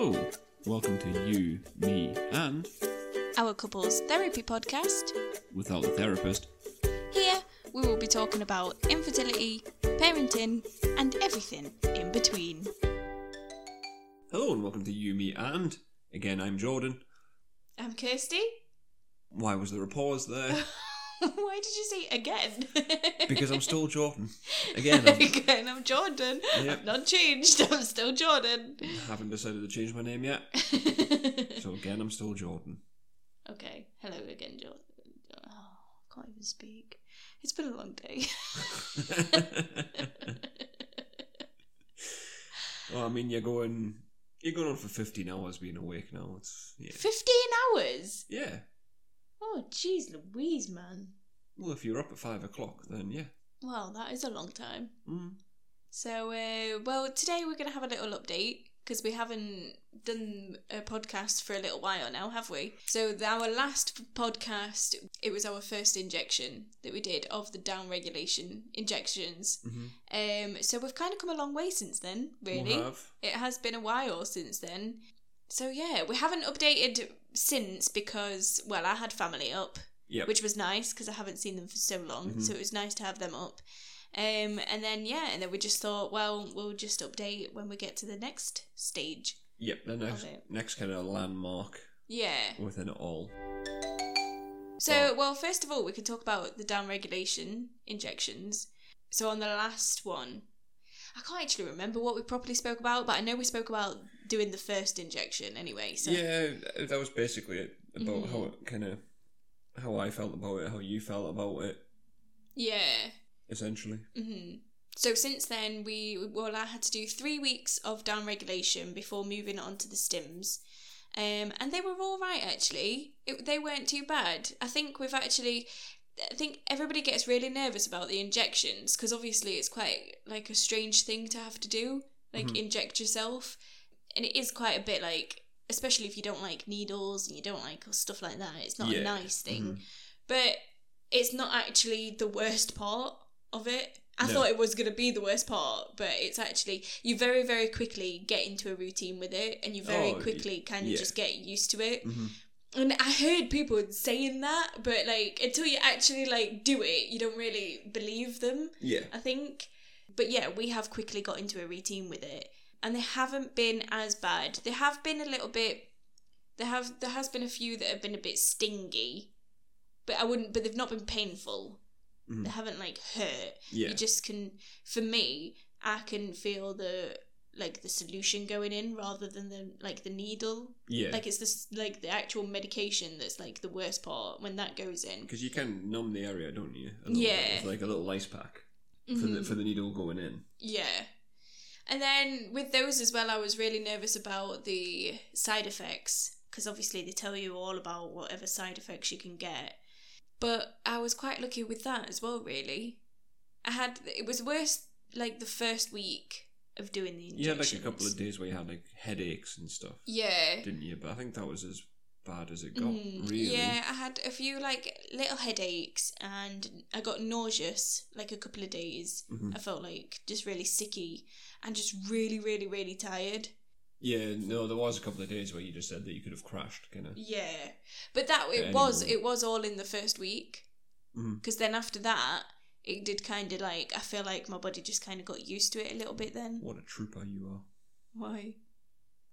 Hello! Welcome to You, Me and our Couples Therapy Podcast without the therapist. Here we will be talking about infertility, parenting and everything in between. Hello and welcome to You, Me and. Again, I'm Jordan. I'm Kirsty. Why was there a pause there? Why did you say again? Because I'm still Jordan. Again, I'm Jordan. Yep. I've not changed. I'm still Jordan. I haven't decided to change my name yet. So again, I'm still Jordan. Okay. Hello again, Jordan. Oh, I can't even speak. It's been a long day. Well, I mean, you're going on for 15 hours being awake now. It's 15 hours? Yeah. Oh, jeez Louise, man. Well, if you're up at 5 o'clock, then yeah. Well, that is a long time. Mm. So, well, today we're going to have a little update, because we haven't done a podcast for a little while now, have we? So, our last podcast, it was our first injection that we did of the down-regulation injections. Mm-hmm. So, we've kind of come a long way since then, really. We have. It has been a while since then. So, yeah, we haven't updated since because, well, I had family up, yep. Which was nice because I haven't seen them for so long. Mm-hmm. So it was nice to have them up. And then we just thought, well, we'll just update when we get to the next stage. Yep, the next kind of landmark. Yeah. Within it all. So, well, first of all, we can talk about the downregulation injections. So on the last one, I can't actually remember what we properly spoke about, but I know we spoke about doing the first injection anyway. So. Yeah, that was basically it, about mm-hmm. how I felt about it, how you felt about it. Yeah. Essentially. Mm-hmm. So since then, I had to do 3 weeks of downregulation before moving on to the stims. And they were all right, actually. They weren't too bad. I think everybody gets really nervous about the injections because obviously it's quite like a strange thing to have to do, like mm-hmm. inject yourself, and it is quite a bit like, especially if you don't like needles and you don't like stuff like that, it's not a nice thing, mm-hmm. but it's not actually the worst part of it. I thought it was going to be the worst part, but it's actually, you very, very quickly get into a routine with it and you very quickly kind of just get used to it. Mm-hmm. And I heard people saying that, but, like, until you actually, like, do it, you don't really believe them, yeah. I think. But, yeah, we have quickly got into a routine with it. And they haven't been as bad. They have been a little bit... There has been a few that have been a bit stingy. But they've not been painful. Mm-hmm. They haven't, like, hurt. Yeah. You just can... For me, I can feel the solution going in rather than the needle. Yeah. Like, it's this, like, the actual medication that's, like, the worst part when that goes in. Because you can numb the area, don't you? A little bit. It's like a little ice pack mm-hmm. for the needle going in. Yeah. And then with those as well, I was really nervous about the side effects because obviously they tell you all about whatever side effects you can get. But I was quite lucky with that as well, really. It was worse, like, the first week of doing the injections. You had like a couple of days where you had like headaches and stuff. Yeah. Didn't you? But I think that was as bad as it got, really. Yeah, I had a few like little headaches and I got nauseous like a couple of days. Mm-hmm. I felt like just really sicky and just really, really, really tired. Yeah, no, there was a couple of days where you just said that you could have crashed, kind of. Yeah. But that it was all in the first week. Because mm-hmm. then after that, it did kind of like, I feel like my body just kind of got used to it a little bit then. What a trooper you are. Why?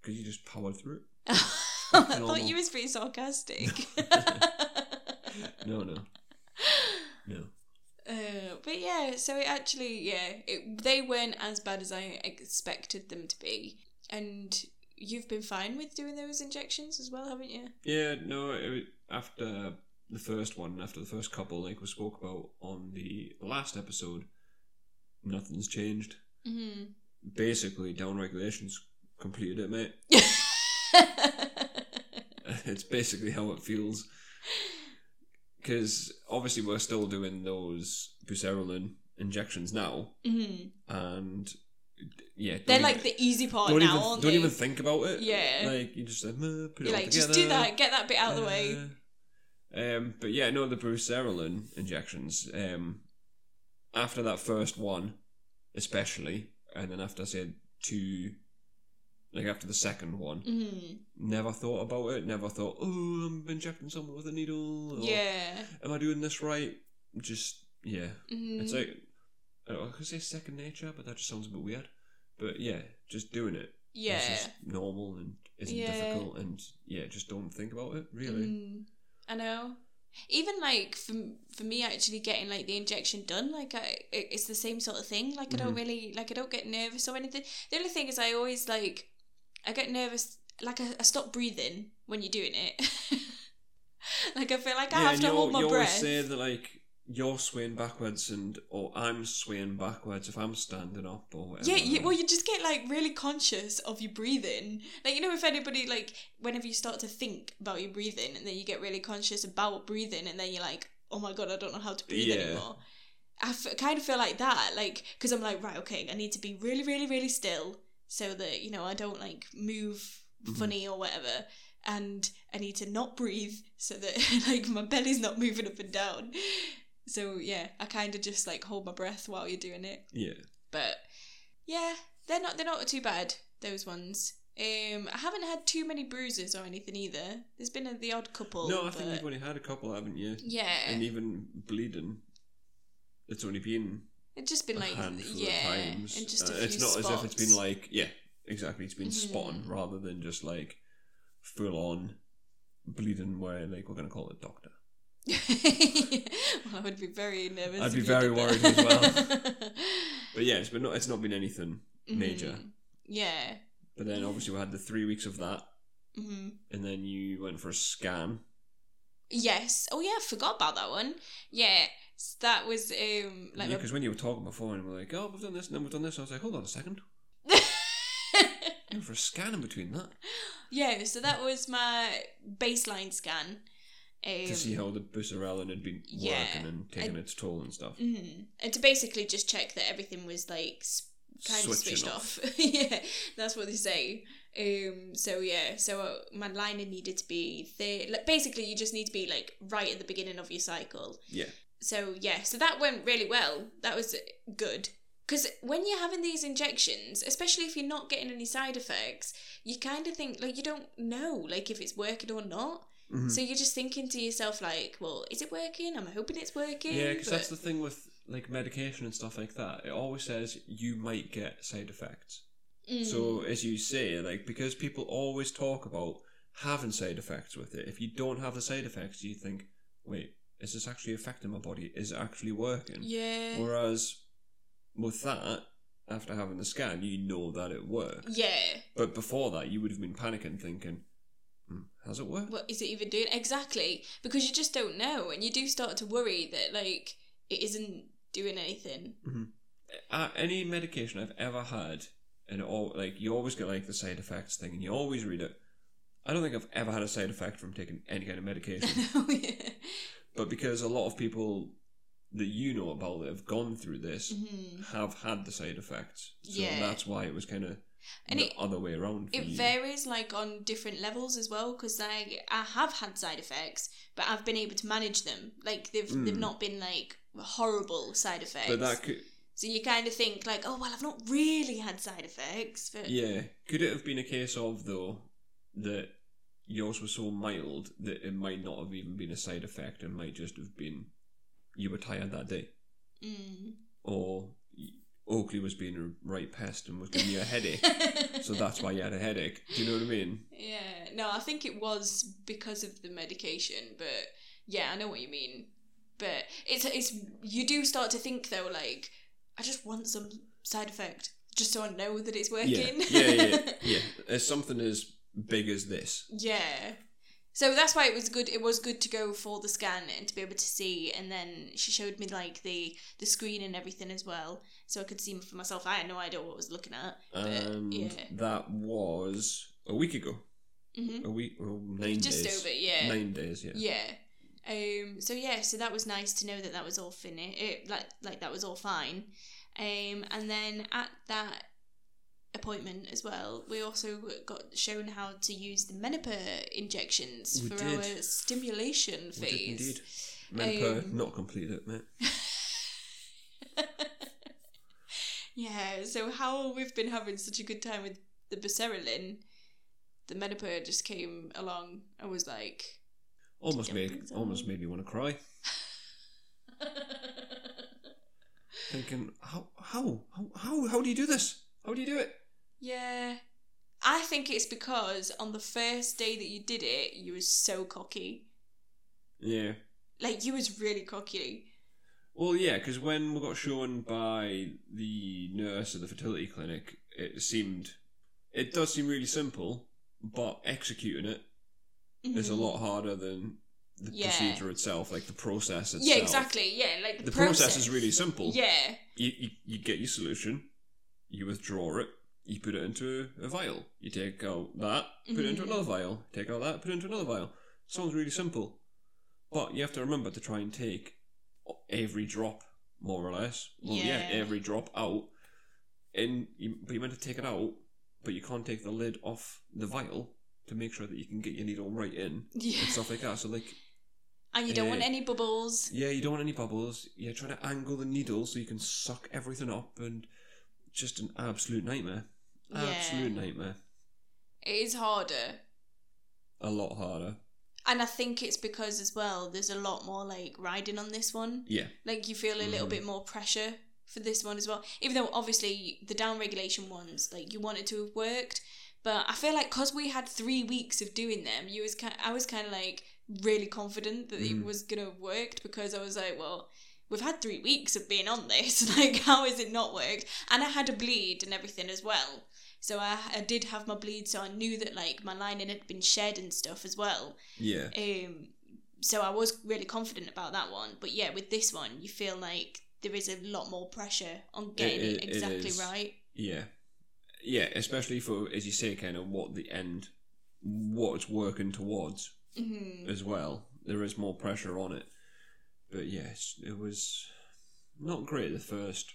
Because you just powered through it. I thought you was pretty sarcastic. No. But yeah, so it actually, they weren't as bad as I expected them to be. And you've been fine with doing those injections as well, haven't you? Yeah, no, after the first couple, like we spoke about on the last episode, nothing's changed. Mm-hmm. Basically, downregulation's completed it, mate. It's basically how it feels. Because obviously we're still doing those Buserelin injections now. Mm-hmm. And... yeah, they're like the easy part now, aren't they? Don't even think about it. Yeah. Like, you just like, put it all together. Just do that, get that bit out of the way. But yeah, no, the Buserelin injections, after that first one, especially, and then after, I said, two like after the second one. Mm-hmm. Never thought about it, never thought, oh, I'm injecting someone with a needle, or yeah, am I doing this right? Just, yeah. Mm-hmm. It's like, I don't know, I could say second nature, but that just sounds a bit weird. But yeah, just doing it. Yeah. It's just normal and isn't difficult, and yeah, just don't think about it, really. Mm. I know. Even like for me, actually getting like the injection done, like it's the same sort of thing. Like I don't really, like I don't get nervous or anything. The only thing is I always like, I get nervous, like I stop breathing when you're doing it. Like I feel like I have to hold my breath. You always say that like you're swaying backwards or I'm swaying backwards if I'm standing up or whatever. Yeah, well you just get like really conscious of your breathing. Like, you know, if anybody like, whenever you start to think about your breathing and then you get really conscious about breathing and then you're like, oh my God, I don't know how to breathe anymore. I kind of feel like that, like, because I'm like, right, okay, I need to be really, really, really still so that, you know, I don't like move funny or whatever. And I need to not breathe so that like my belly's not moving up and down. So, yeah, I kind of just, like, hold my breath while you're doing it. Yeah. But, yeah, they're not too bad, those ones. I haven't had too many bruises or anything either. There's been the odd couple. No, I think you've only had a couple, haven't you? Yeah. And even bleeding, it's only been it's just been, like, yeah, times. And just a few it's not spots. As if it's been, like, yeah, exactly, it's been spot on rather than just, like, full-on bleeding where, like, we're going to call it doctor. Yeah. Well, I would be very nervous. I'd be very worried as well. But yeah, it's not been anything major. Yeah. But then obviously we had the 3 weeks of that, and then you went for a scan. Yes. Oh yeah, I forgot about that one. Yeah, so that was like because when you were talking before and we're like, oh, we've done this and then we've done this, I was like, hold on a second. You went for a scan in between that. Yeah. So that was my baseline scan. To see how the Buserelin had been working and taking its toll and stuff. And to basically just check that everything was, like, kind of switched off. Yeah, that's what they say. So my lining needed to be there. Like, basically, you just need to be, like, right at the beginning of your cycle. Yeah. So, yeah, so that went really well. That was good. Because when you're having these injections, especially if you're not getting any side effects, you kind of think, like, you don't know, like, if it's working or not. Mm-hmm. So you're just thinking to yourself, like, well, is it working? I'm hoping it's working. Yeah, because that's the thing with, like, medication and stuff like that. It always says you might get side effects. So, as you say, like, because people always talk about having side effects with it, if you don't have the side effects, you think, wait, is this actually affecting my body? Is it actually working? Yeah. Whereas with that, after having the scan, you know that it worked. Yeah. But before that, you would have been panicking thinking, how's it work? What is it even doing? Exactly, because you just don't know, and you do start to worry that, like, it isn't doing anything. Any medication I've ever had, and all, like, you always get, like, the side effects thing, and you always read it. I don't think I've ever had a side effect from taking any kind of medication. Oh, yeah. But because a lot of people that you know about that have gone through this have had the side effects, so that's why it was kind of. And the other way around for you. Varies, like, on different levels as well, because I have had side effects, but I've been able to manage them. Like, they've not been, like, horrible side effects. But that could... So you kind of think, like, oh, well, I've not really had side effects. But... Yeah. Could it have been a case of, though, that yours was so mild that it might not have even been a side effect and might just have been you were tired that day? Or... Oakley was being a right pest and was giving you a headache, so that's why you had a headache. Do you know what I mean? Yeah, no, I think it was because of the medication, but yeah, I know what you mean. But it's you do start to think, though, like, I just want some side effect just so I know that it's working. Yeah. There's something as big as this. Yeah. So that's why it was good. It was good to go for the scan and to be able to see. And then she showed me, like, the screen and everything as well, so I could see for myself. I had no idea what I was looking at. And that was a week ago. A week, well, 9 days. Just over, yeah. 9 days, yeah. Yeah. So that was nice to know that that was all finished. Like that was all fine. And then at that appointment as well, we also got shown how to use the Menopur injections for our stimulation phase. We did indeed. Menopur, not complete it, mate. Yeah, so how we've been having such a good time with the Buserelin, the Menopur just came along and was like... Almost made me want to cry. Thinking, how do you do this? How do you do it? Yeah. I think it's because on the first day that you did it, you were so cocky. Yeah. Like, you was really cocky. Well, yeah, because when we got shown by the nurse at the fertility clinic, it does seem really simple, but executing it is a lot harder than the procedure itself, like the process itself. Yeah, exactly, yeah. Like the process is really simple. Yeah. You get your solution, you withdraw it, you put it into a vial, you take out that, put it into another vial, take out that, put it into another vial. Sounds really simple. But you have to remember to try and take every drop, more or less. Well, yeah every drop out. But you're meant to take it out, but you can't take the lid off the vial to make sure that you can get your needle right in and stuff like that. So, like... And you don't want any bubbles. Yeah, you don't want any bubbles. You're trying to angle the needle so you can suck everything up, and just an absolute nightmare. Absolute nightmare. It is harder. A lot harder. And I think it's because, as well, there's a lot more, like, riding on this one. Yeah. Like, you feel a little bit more pressure for this one as well. Even though, obviously, the down-regulation ones, like, you want it to have worked. But I feel like because we had 3 weeks of doing them, I was kind of, like, really confident that it was going to have worked, because I was like, well, we've had 3 weeks of being on this. Like, how has it not worked? And I had a bleed and everything as well. So I did have my bleed, so I knew that, like, my lining had been shed and stuff as well. Yeah. So I was really confident about that one. But, yeah, with this one, you feel like there is a lot more pressure on getting it exactly right. Yeah. Yeah, especially for, as you say, kind of what it's working towards as well. There is more pressure on it. But, yes, it was not great the first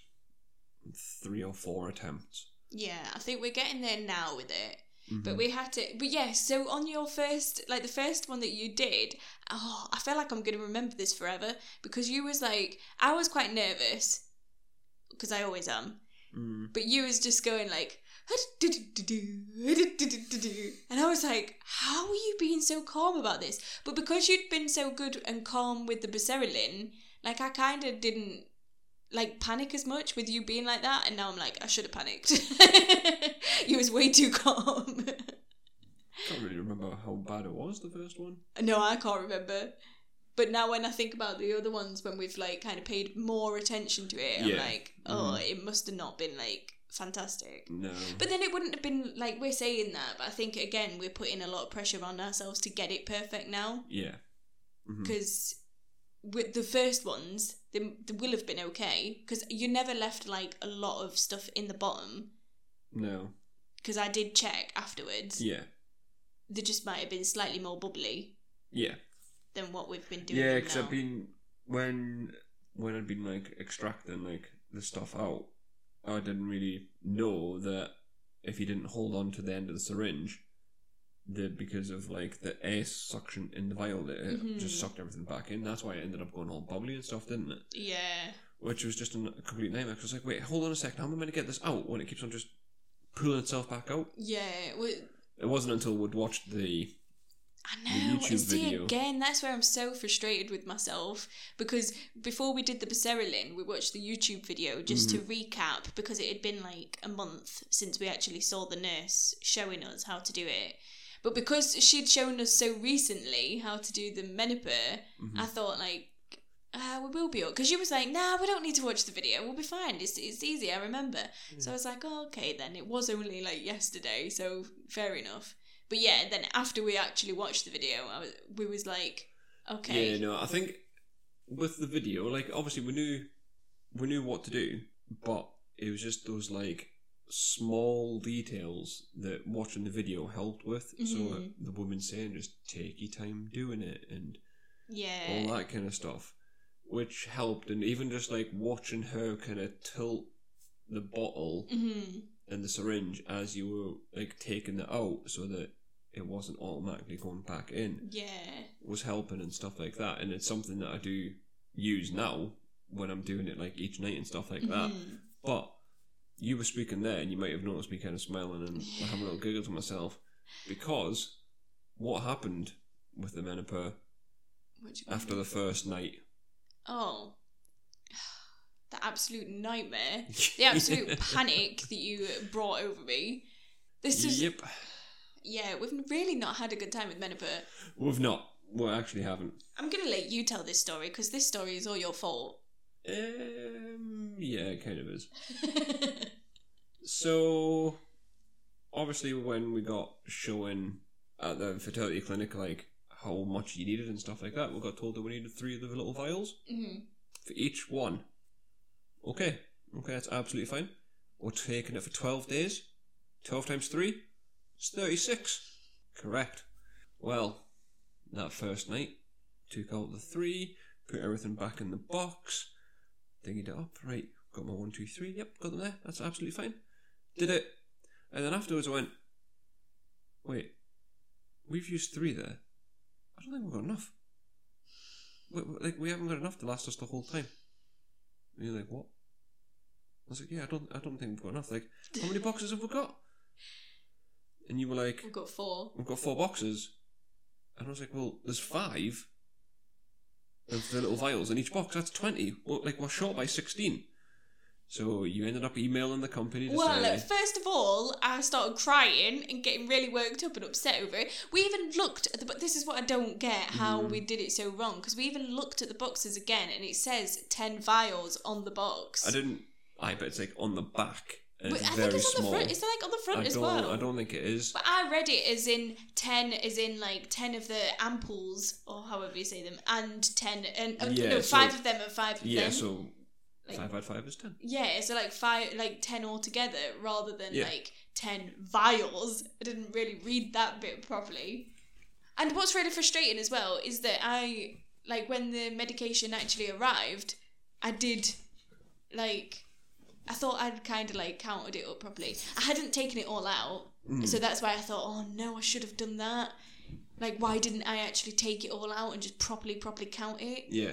3 or 4 attempts. Yeah, I think we're getting there now with it. Mm-hmm. But we had to... But yeah, so on your first... Like, the first one that you did... Oh, I feel like I'm going to remember this forever. Because you was like... I was quite nervous. Because I always am. Mm. But you was just going like... And I was like, how are you being so calm about this? But because you'd been so good and calm with the Buserelin... Like, I kind of didn't... like panic as much with you being like that, and now I'm like, I should have panicked. You was way too calm. Can't really remember how bad it was the first one. No, I can't remember. But now when I think about the other ones, when we've like kind of paid more attention to it, I'm like, it must have not been like fantastic. No. But then it wouldn't have been like we're saying that, but I think again we're putting a lot of pressure on ourselves to get it perfect now. Yeah. Because with the first ones, they will have been okay, because you never left like a lot of stuff in the bottom. No. Because I did check afterwards. Yeah. They just might have been slightly more bubbly. Yeah. Than what we've been doing. Yeah, because I've been when I'd been like extracting like the stuff out, I didn't really know that if you didn't hold on to the end of the syringe, because of like the air suction in the vial, that it just sucked everything back in. That's why it ended up going all bubbly and stuff, didn't it? Yeah. Which was just a complete nightmare. Because I was like, wait, hold on a second, how am I meant to get this out when it keeps on just pulling itself back out? Yeah. It wasn't until we'd watched the YouTube video. Again, that's where I'm so frustrated with myself, because before we did the Buserelin, we watched the YouTube video just to recap, because it had been like a month since we actually saw the nurse showing us how to do it. But because she'd shown us so recently how to do the Menopur, I thought, like, we will be up. Because she was like, nah, we don't need to watch the video. We'll be fine. It's easy, I remember. Yeah. So I was like, oh, okay, then. It was only, like, yesterday, so fair enough. But, yeah, then after we actually watched the video, we was like, okay. Yeah, no, I think with the video, like, obviously we knew what to do, but it was just those, like, small details that watching the video helped with. So the woman saying just take your time doing it and all that kind of stuff, which helped. And even just like watching her kind of tilt the bottle and the syringe as you were like taking it out so that it wasn't automatically going back in was helping and stuff like that. And it's something that I do use now when I'm doing it like each night and stuff like that. But you were speaking there and you might have noticed me kind of smiling and having a little giggle to myself, because what happened with the Menopur after the first night? Oh, the absolute nightmare. The absolute panic that you brought over me. This is... Yep. Yeah, we've really not had a good time with Menopur. We've not. We actually haven't. I'm going to let you tell this story, because this story is all your fault. Yeah, it kind of is. So, obviously when we got showing at the fertility clinic, like, how much you needed and stuff like that, we got told that we needed 3 of the little vials for each one. Okay, that's absolutely fine. We're taking it for 12 days. 12 times 3? It's 36. Correct. Well, that first night, took out the 3, put everything back in the box, dinged it up, right, got my 1, 2, 3, yep, got them there, that's absolutely fine. Did it. And then afterwards I went, wait, we've used 3 there. I don't think we've got enough. Like, we haven't got enough to last us the whole time. And you're like, what? I was like, yeah, I don't think we've got enough. Like, how many boxes have we got? And you were like... We've got 4. We've got 4 boxes. And I was like, well, there's 5 of the little vials in each box. That's 20. We're short by 16. So you ended up emailing the company to say... Well, first of all, I started crying and getting really worked up and upset over it. We even looked at the... But this is what I don't get, how we did it so wrong. Because we even looked at the boxes again and it says 10 vials on the box. But it's like on the back. But I think it's on the front. Is it like on the front as well? I don't think it is. But I read it as in 10, as in like 10 of the ampules, or however you say them, and 10, and yeah, no, 5 of them and 5 of them. Yeah, so... 5 by 5 is 10. Yeah, so like 10 altogether, rather than 10 vials. I didn't really read that bit properly. And what's really frustrating as well is that I, like, when the medication actually arrived, I thought I'd kind of like counted it up properly. I hadn't taken it all out, so that's why I thought, oh no, I should have done that. Like, why didn't I actually take it all out and just properly count it? Yeah.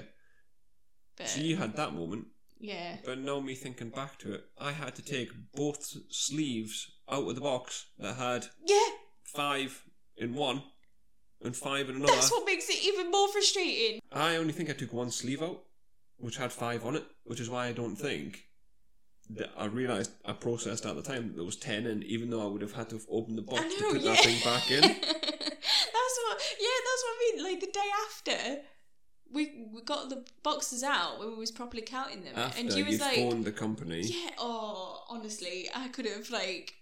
But, so you had that moment. Yeah. But now me thinking back to it, I had to take both sleeves out of the box that had 5 in one and 5 in another. That's what makes it even more frustrating. I only think I took one sleeve out, which had 5 on it, which is why I don't think that I realised I processed at the time that there was 10, and even though I would have had to have opened the box to put that thing back in. That's what I mean. Like, the day after... We got the boxes out when we was properly counting them. After, and you was like, phoned the company. Yeah, oh, honestly, I could have, like,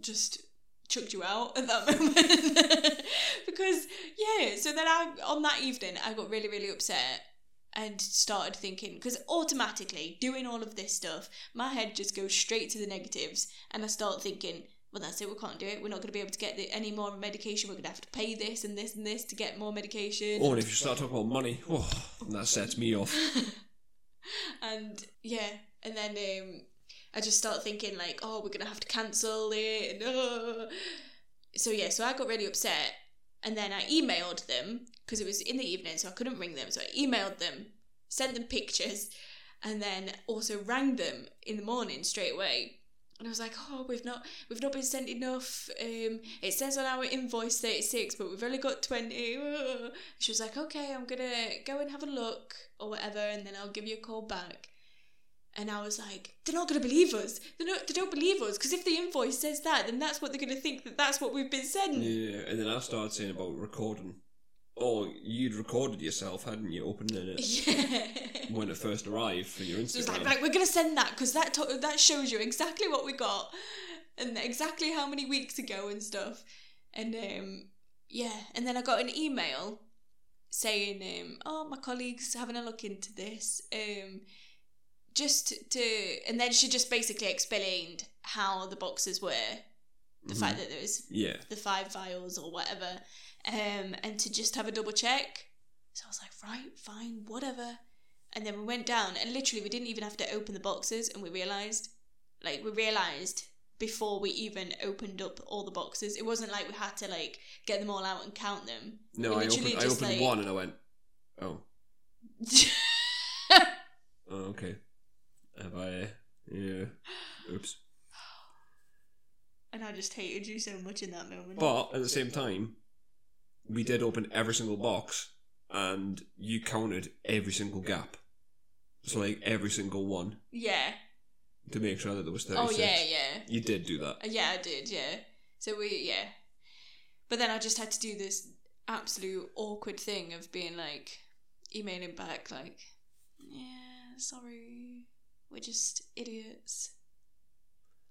just chucked you out at that moment. Because, so then on that evening, I got really, really upset and started thinking, because automatically, doing all of this stuff, my head just goes straight to the negatives, and I start thinking, well, that's it, we can't do it, we're not going to be able to get any more medication, we're going to have to pay this and this and this to get more medication. Oh, and if you start talking about money, that sets me off. and then I just start thinking, like, oh, we're going to have to cancel it, and so I got really upset, and then I emailed them, because it was in the evening, so I couldn't ring them, so I emailed them, sent them pictures, and then also rang them in the morning straight away. And I was like, oh, we've not been sent enough. It says on our invoice 36, but we've only got 20. She was like, okay, I'm going to go and have a look or whatever, and then I'll give you a call back. And I was like, they're not going to believe us. They don't believe us, because if the invoice says that, then that's what they're going to think, that that's what we've been sent. Yeah, and then I started saying about recording. Oh, you'd recorded yourself, hadn't you, opening it when it first arrived for your Instagram. So it's like, we're going to send that, because that shows you exactly what we got and exactly how many weeks ago and stuff. And, and then I got an email saying, oh, my colleague's having a look into this. And then she just basically explained how the boxes were, the fact that there was the 5 vials or whatever, and to just have a double check. So I was like, right, fine, whatever. And then we went down, and literally we didn't even have to open the boxes, and we realised before we even opened up all the boxes. It wasn't like we had to, like, get them all out and count them. No, I opened like... one and I went, oh. Oh, okay. Have I... Yeah. Oops. And I just hated you so much in that moment. But at the same time, we did open every single box and you counted every single gap. So like every single one. Yeah. To make sure that there was 36. Oh yeah, yeah. You did do that. Yeah, I did, yeah. So we, yeah. But then I just had to do this absolute awkward thing of being like, emailing back like, yeah, sorry, we're just idiots.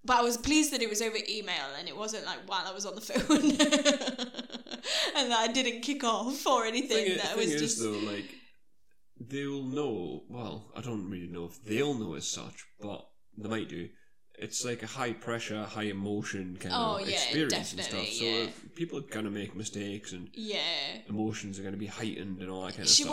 But I was pleased that it was over email and it wasn't like while I was on the phone and that I didn't kick off or anything. That was just though, like, they'll know, well, I don't really know if they'll know as such, but they might do. It's like a high pressure, high emotion kind of experience and stuff. So people are going to make mistakes and emotions are going to be heightened and all that kind of stuff.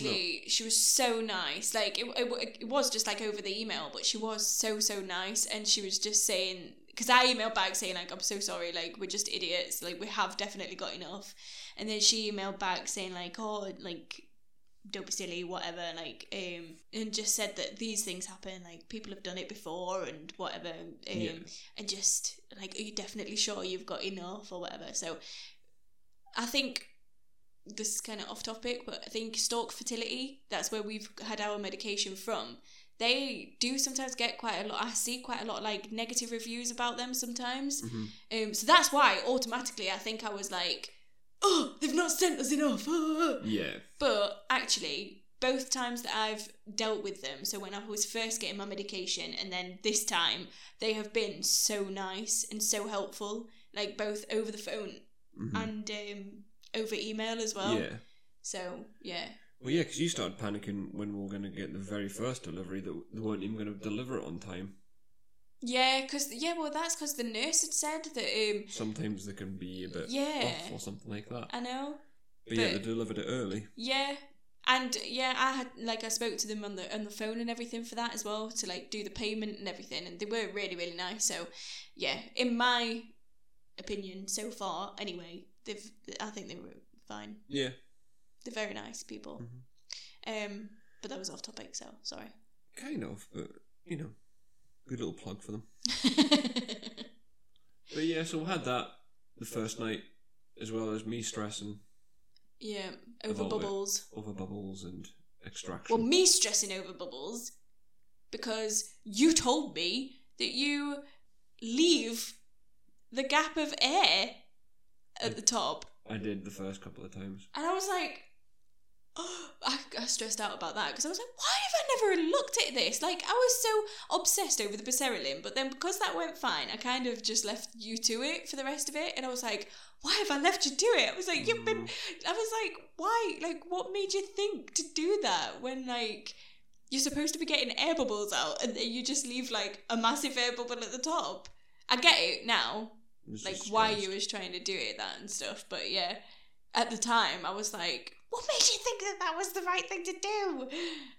She was so nice. Like, it was just like over the email, but she was so, so nice. And she was just saying, because I emailed back saying, like, I'm so sorry, like, we're just idiots. Like, we have definitely got enough. And then she emailed back saying, like, oh, like, don't be silly, whatever, like, and just said that these things happen, like, people have done it before and whatever, and just, like, are you definitely sure you've got enough or whatever? So I think, this is kind of off topic, but I think Stork Fertility, that's where we've had our medication from, they do sometimes get quite a lot, I see quite a lot, like, negative reviews about them sometimes, so that's why, automatically, I think I was like, oh, they've not sent us enough. Yeah. But actually, both times that I've dealt with them, so when I was first getting my medication and then this time, they have been so nice and so helpful, like both over the phone and over email as well. Yeah. So, yeah. Well, yeah, because you started panicking when we were going to get the very first delivery that they weren't even going to deliver it on time. Yeah, that's because the nurse had said that... sometimes they can be a bit off or something like that. I know. But yeah, they delivered it early. Yeah, and I had, like, I spoke to them on the phone and everything for that as well, to, like, do the payment and everything, and they were really, really nice, so, yeah, in my opinion, so far, anyway, I think they were fine. Yeah. They're very nice people. Mm-hmm. But that was off topic, so, sorry. Kind of, but, you know. Good little plug for them. But yeah, so we had that the first night, as well as me stressing. Yeah, over bubbles. Over bubbles and extraction. Well, me stressing over bubbles because you told me that you leave the gap of air at the top. I did the first couple of times. And I was like... Oh, I stressed out about that because I was like, why have I never looked at this? Like, I was so obsessed over the Buserelin, but then because that went fine, I kind of just left you to it for the rest of it, and I was like, why have I left you to it? I was like, why? Like, what made you think to do that when, like, you're supposed to be getting air bubbles out and then you just leave, like, a massive air bubble at the top? I get it now, like, why you was trying to do it, that and stuff, but yeah, at the time, I was like... What made you think that was the right thing to do?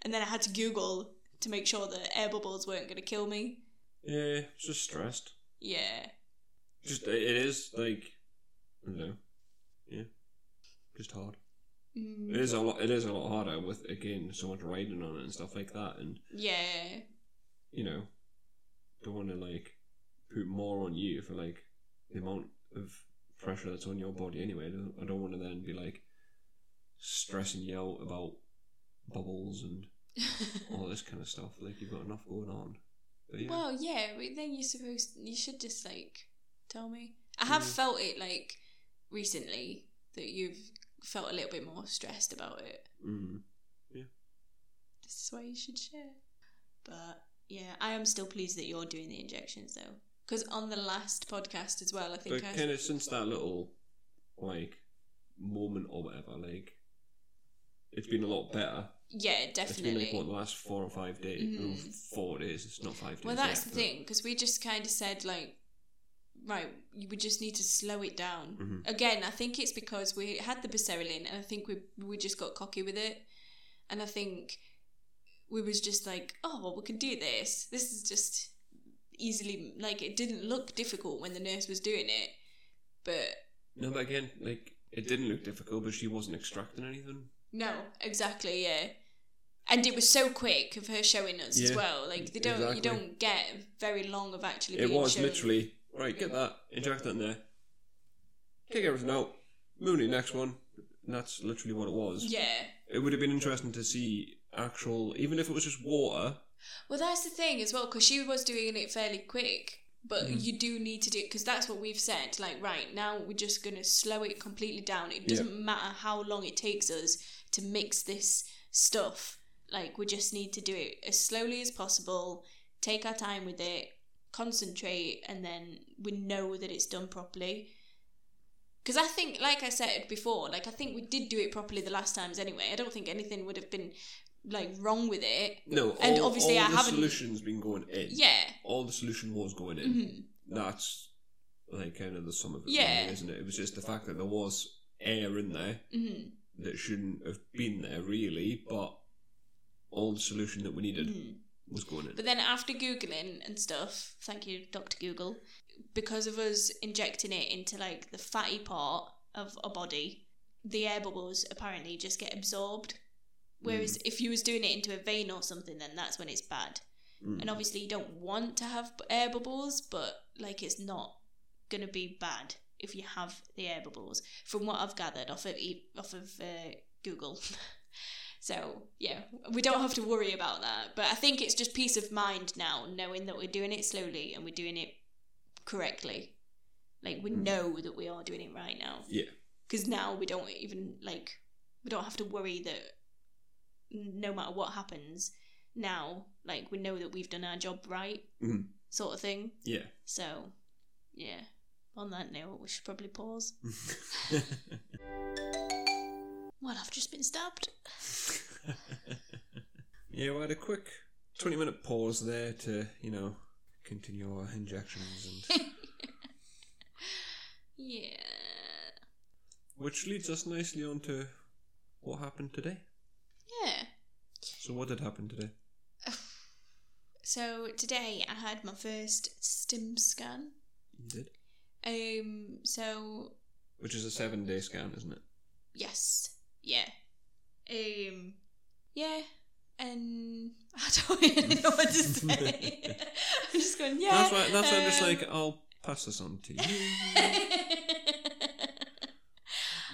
And then I had to Google to make sure that air bubbles weren't going to kill me. Yeah, it's just stressed. Yeah. Just, it is, like, I don't know. Yeah. Just hard. Mm. It is a lot harder with, again, so much riding on it and stuff like that. And yeah. You know, don't want to, like, put more on you for, like, the amount of pressure that's on your body anyway. I don't want to then be, like, stressing you out about bubbles and all this kind of stuff. Like, you've got enough going on. But yeah. Well, yeah, but then you should just, like, tell me. I have felt it, like, recently that you've felt a little bit more stressed about it. Mm. Yeah. This is why you should share. But, yeah, I am still pleased that you're doing the injections, though. Because on the last podcast as well, I think... But kind of since that little, like, moment or whatever, like... It's been a lot better. Yeah, definitely. It's been like, what, the last 4 or 5 days? Mm-hmm. No, 4 days, it's not 5 days. Well, that's the thing, because we just kind of said, like, right, we just need to slow it down. Mm-hmm. Again, I think it's because we had the Buserelin, and I think we just got cocky with it. And I think we was just like, oh, well, we can do this. This is just easily, like, it didn't look difficult when the nurse was doing it. But... No, but again, like, it didn't look difficult, but she wasn't extracting anything. No, exactly, yeah. And it was so quick of her showing us as well. Like, you don't get very long of actually being shown. It was literally, Right, get that, inject that in there, kick everything out, move to the next one, and that's literally what it was. Yeah. It would have been interesting to see actual, even if it was just water. Well, that's the thing as well, because she was doing it fairly quick. But you do need to do it, because that's what we've said. Like, right, now we're just going to slow it completely down. It doesn't matter how long it takes us to mix this stuff. Like, we just need to do it as slowly as possible, take our time with it, concentrate, and then we know that it's done properly. Because I think, like I said before, like, I think we did do it properly the last times anyway. I don't think anything would have been... like wrong with it. No, and obviously all the solution's been going in. Yeah, all the solution was going in. That's like kind of the sum of it, really, isn't it? It was just the fact that there was air in there that shouldn't have been there, really. But all the solution that we needed was going in. But then after googling and stuff, thank you, Dr. Google, because of us injecting it into like the fatty part of our body, the air bubbles apparently just get absorbed. Whereas if you was doing it into a vein or something, then that's when it's bad. And obviously you don't want to have air bubbles, but like it's not going to be bad if you have the air bubbles, from what I've gathered off of Google. So, yeah, we don't have to worry about that. But I think it's just peace of mind now, knowing that we're doing it slowly and we're doing it correctly. Like, we know that we are doing it right now. Yeah. Because now we don't even, like, we don't have to worry that... no matter what happens now, like, we know that we've done our job right, sort of thing. Yeah. So, yeah. On that note, we should probably pause. Well, I've just been stabbed. Yeah, we had a quick 20-minute pause there to, you know, continue our injections and... Yeah. Which leads us nicely on to what happened today. So what did happen today? So today I had my first stim scan. You did? So... which is a 7-day scan, isn't it? Yes. Yeah. Yeah. And I don't even know what to say. I'm just going, yeah. That's why I'm just like, I'll pass this on to you.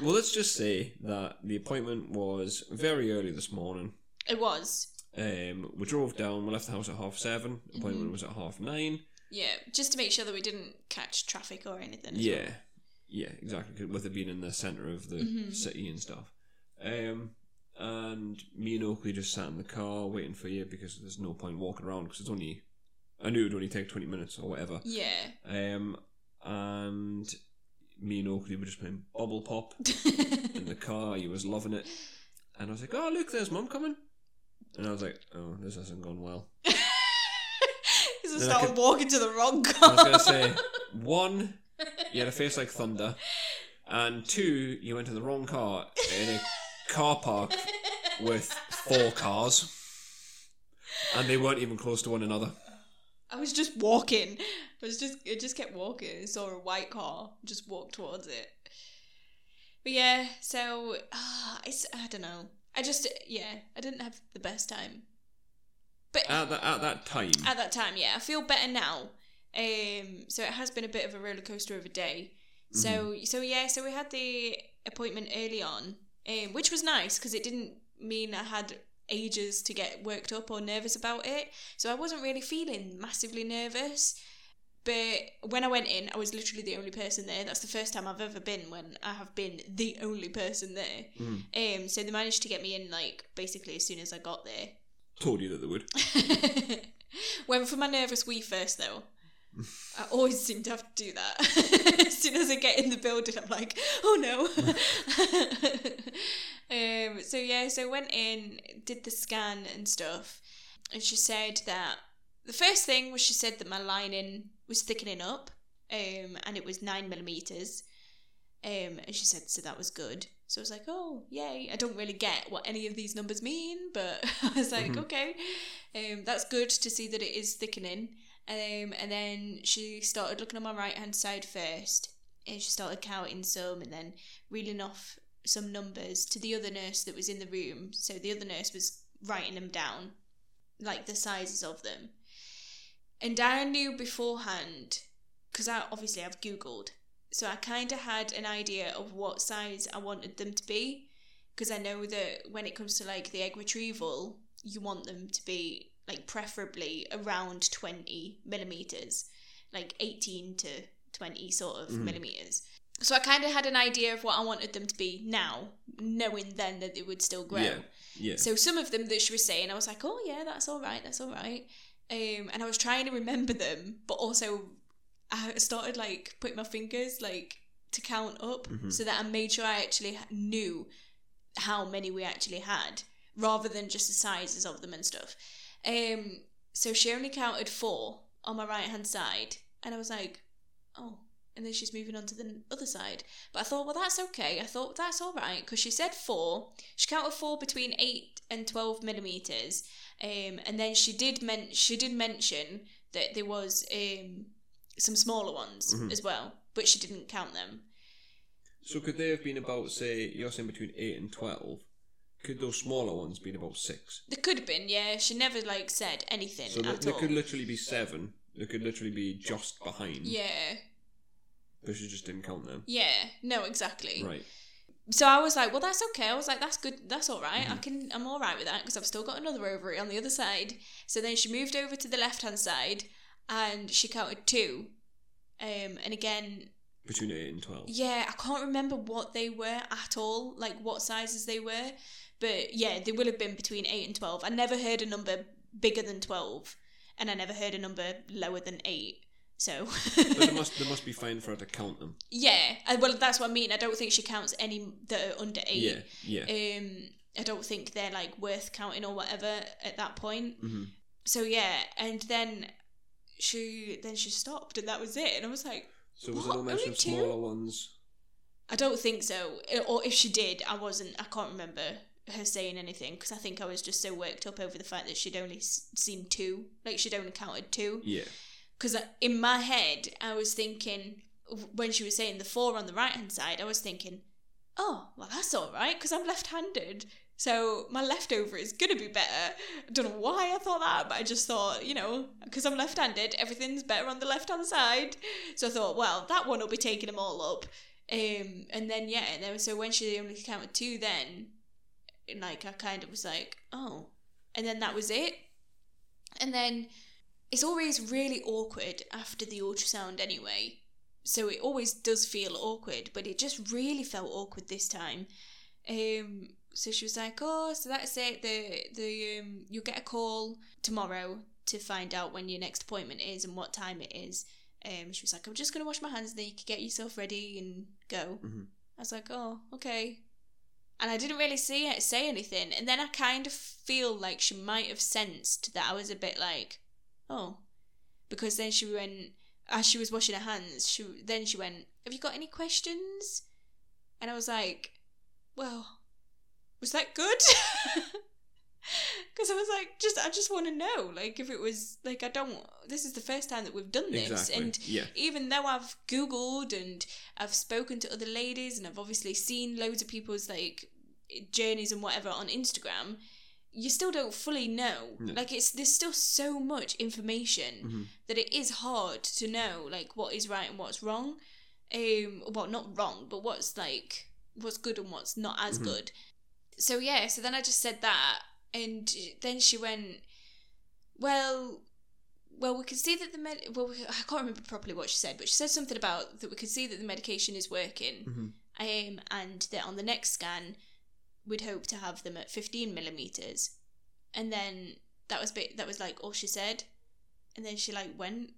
Well, let's just say that the appointment was very early this morning. It was. We drove down, we left the house at 7:30, appointment was at 9:30. Yeah, just to make sure that we didn't catch traffic or anything. Yeah, well. Yeah, exactly, with it being in the centre of the city and stuff. And me and Oakley just sat in the car waiting for you, because there's no point walking around, because it's only, I knew it would only take 20 minutes or whatever. Yeah. And me and Oakley were just playing Bubble Pop in the car, he was loving it. And I was like, oh look, there's Mum coming. And I was like, oh, this hasn't gone well. Because I started walking to the wrong car. I was going to say, 1, you had a face like thunder. And 2, you went to the wrong car in a car park with 4 cars. And they weren't even close to one another. I was just walking. It just kept walking. I saw a white car, just walked towards it. But yeah, so, I don't know. I didn't have the best time. But At that time, yeah. I feel better now. So it has been a bit of a roller coaster of a day. So we had the appointment early on, which was nice because it didn't mean I had ages to get worked up or nervous about it. So I wasn't really feeling massively nervous. But when I went in, I was literally the only person there. That's the first time I've ever been when I have been the only person there. So they managed to get me in, like, basically as soon as I got there. Told you that they would. Went for my nervous wee first, though. I always seem to have to do that. As soon as I get in the building, I'm like, oh, no. So I went in, did the scan and stuff. And she said that... the first thing was she said that my lining was thickening up, and it was 9mm, and she said, so that was good. So I was like, oh, yay. I don't really get what any of these numbers mean, but I was like, okay, that's good to see that it is thickening. And then she started looking on my right-hand side first, and she started counting some and then reeling off some numbers to the other nurse that was in the room. So the other nurse was writing them down, like the sizes of them. And I knew beforehand because obviously I've Googled. So I kind of had an idea of what size I wanted them to be, because I know that when it comes to like the egg retrieval, you want them to be like preferably around 20 millimeters, like 18 to 20 sort of millimeters. So I kind of had an idea of what I wanted them to be now, knowing then that they would still grow. Yeah. So some of them that she was saying, I was like, oh yeah, that's all right. And I was trying to remember them, but also I started like putting my fingers like to count up so that I made sure I actually knew how many we actually had, rather than just the sizes of them and stuff. So she only counted 4 on my right hand side, and I was like, oh. And then she's moving on to the other side. But I thought, well, that's okay. I thought that's all right, because she said 4. She counted 4 between 8 and 12 millimeters. And then she did mention that there was some smaller ones as well, but she didn't count them. So could they have been about, say, you're saying between 8 and 12? Could those smaller ones been about 6? They could have been, yeah. She never like said anything. So they could literally be 7. They could literally be just behind. Yeah. But she just didn't count them. Yeah, no, exactly. Right. So I was like, well, that's okay. I was like, that's good. That's all right. I'm all right with that, because I've still got another ovary on the other side. So then she moved over to the left-hand side and she counted 2. And again... Between 8 and 12. Yeah, I can't remember what they were at all, like what sizes they were. But yeah, they will have been between 8 and 12. I never heard a number bigger than 12, and I never heard a number lower than 8. So they must be fine for her to count them. Yeah, well, that's what I mean. I don't think she counts any that are under 8. Yeah. I don't think they're like worth counting or whatever at that point. So yeah, and then she stopped, and that was it. And I was like, so was there no mention of smaller ones? I don't think so. Or if she did, I can't remember her saying anything, because I think I was just so worked up over the fact that she'd only seen 2. Like, she'd only counted 2. Yeah. Because in my head, I was thinking, when she was saying the 4 on the right-hand side, I was thinking, oh, well, that's all right, because I'm left-handed. So my left ovary is going to be better. I don't know why I thought that, but I just thought, because I'm left-handed, everything's better on the left-hand side. So I thought, well, that one will be taking them all up. And then, yeah, so when she only counted 2 then, like, I kind of was like, oh. And then that was it. And then... It's always really awkward after the ultrasound anyway, so it always does feel awkward, but it just really felt awkward this time. So she was like, oh, so that's it, you'll get a call tomorrow to find out when your next appointment is and what time it is. She was like, I'm just going to wash my hands, then you can get yourself ready and go. I was like, oh, okay. And I didn't really say anything, and then I kind of feel like she might have sensed that I was a bit like, oh, because then she went, as she was washing her hands, she went, have you got any questions? And I was like, well, was that good? Because I was like, I just want to know, like, if it was, like, this is the first time that we've done this. Exactly. And yeah. Even though I've Googled and I've spoken to other ladies and I've obviously seen loads of people's, like, journeys and whatever on Instagram, you still don't fully know. No. Like, there's still so much information that it is hard to know, like, what is right and what's wrong. Well, not wrong, but what's good and what's not as good. So, yeah, so then I just said that, and then she went, well, we can see that I can't remember properly what she said, but she said something about that we could see that the medication is working, and that on the next scan... we'd hope to have them at 15 millimeters. And then that was like all she said, and then she like went.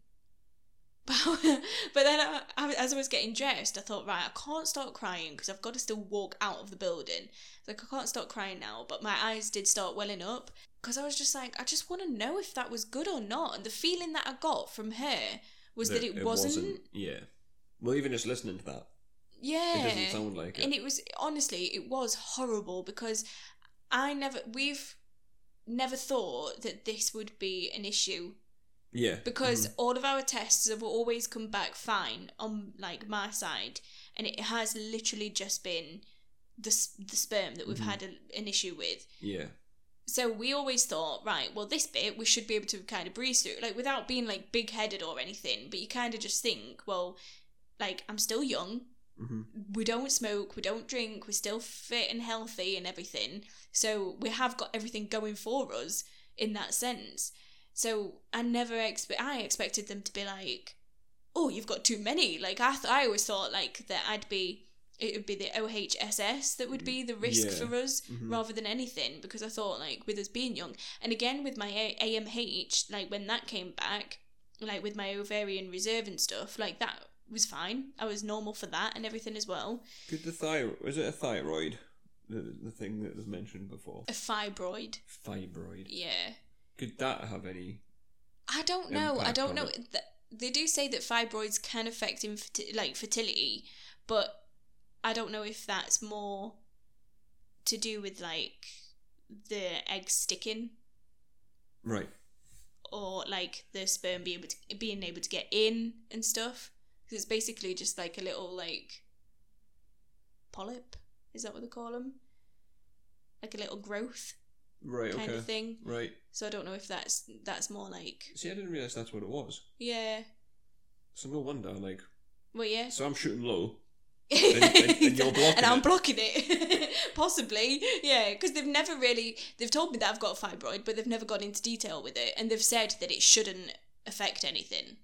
But then as I was getting dressed, I thought, right, I can't start crying because I've got to still walk out of the building. Like, I can't start crying now, but my eyes did start welling up, because I was just like, I just want to know if that was good or not. And the feeling that I got from her was that it wasn't. Yeah. Well, even just listening to that. Yeah. It doesn't sound like it. And it was horrible, because we've never thought that this would be an issue. Yeah. Because all of our tests have always come back fine on, like, my side, and it has literally just been the sperm that we've had an issue with. Yeah. So we always thought, right, well, this bit we should be able to kind of breeze through, like, without being, like, big-headed or anything. But you kind of just think, well, like, I'm still young. Mm-hmm. We don't smoke, we don't drink, we're still fit and healthy and everything. So we have got everything going for us in that sense. So I expected them to be like, oh, you've got too many. Like, I always thought, like, that it would be the OHSS that would be the risk for us, mm-hmm. rather than anything, because I thought, like, with us being young, and again with my AMH, like, when that came back, like, with my ovarian reserve and stuff, like, that was fine. I was normal for that and everything as well. Could was it a thyroid? The thing that was mentioned before? A fibroid. Fibroid. Yeah. Could that have any... I don't know. They do say that fibroids can affect fertility, but... I don't know if that's more to do with, like, the egg sticking. Right. Or, like, the sperm being able to get in and stuff. Because it's basically just, like, a little, like, polyp. Is that what they call them? Like a little growth. Right, kind of thing. Right. So I don't know if that's more, like... See, I didn't realise that's what it was. Yeah. So no wonder, like... Well, yeah. So I'm shooting low. and you're blocking and I'm blocking it. Possibly, yeah, because they've told me that I've got a fibroid, but they've never gone into detail with it, and they've said that it shouldn't affect anything,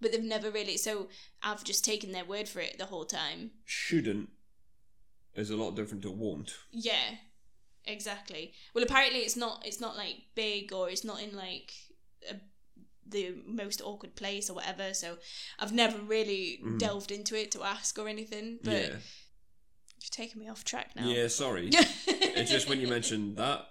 but they've never really, so I've just taken their word for it the whole time. Shouldn't is a lot different to won't. Yeah, exactly. Well, apparently it's not like big, or it's not in like the most awkward place or whatever, so I've never really delved into it to ask or anything, but you've taken me off track now. Yeah, sorry. It's just when you mentioned that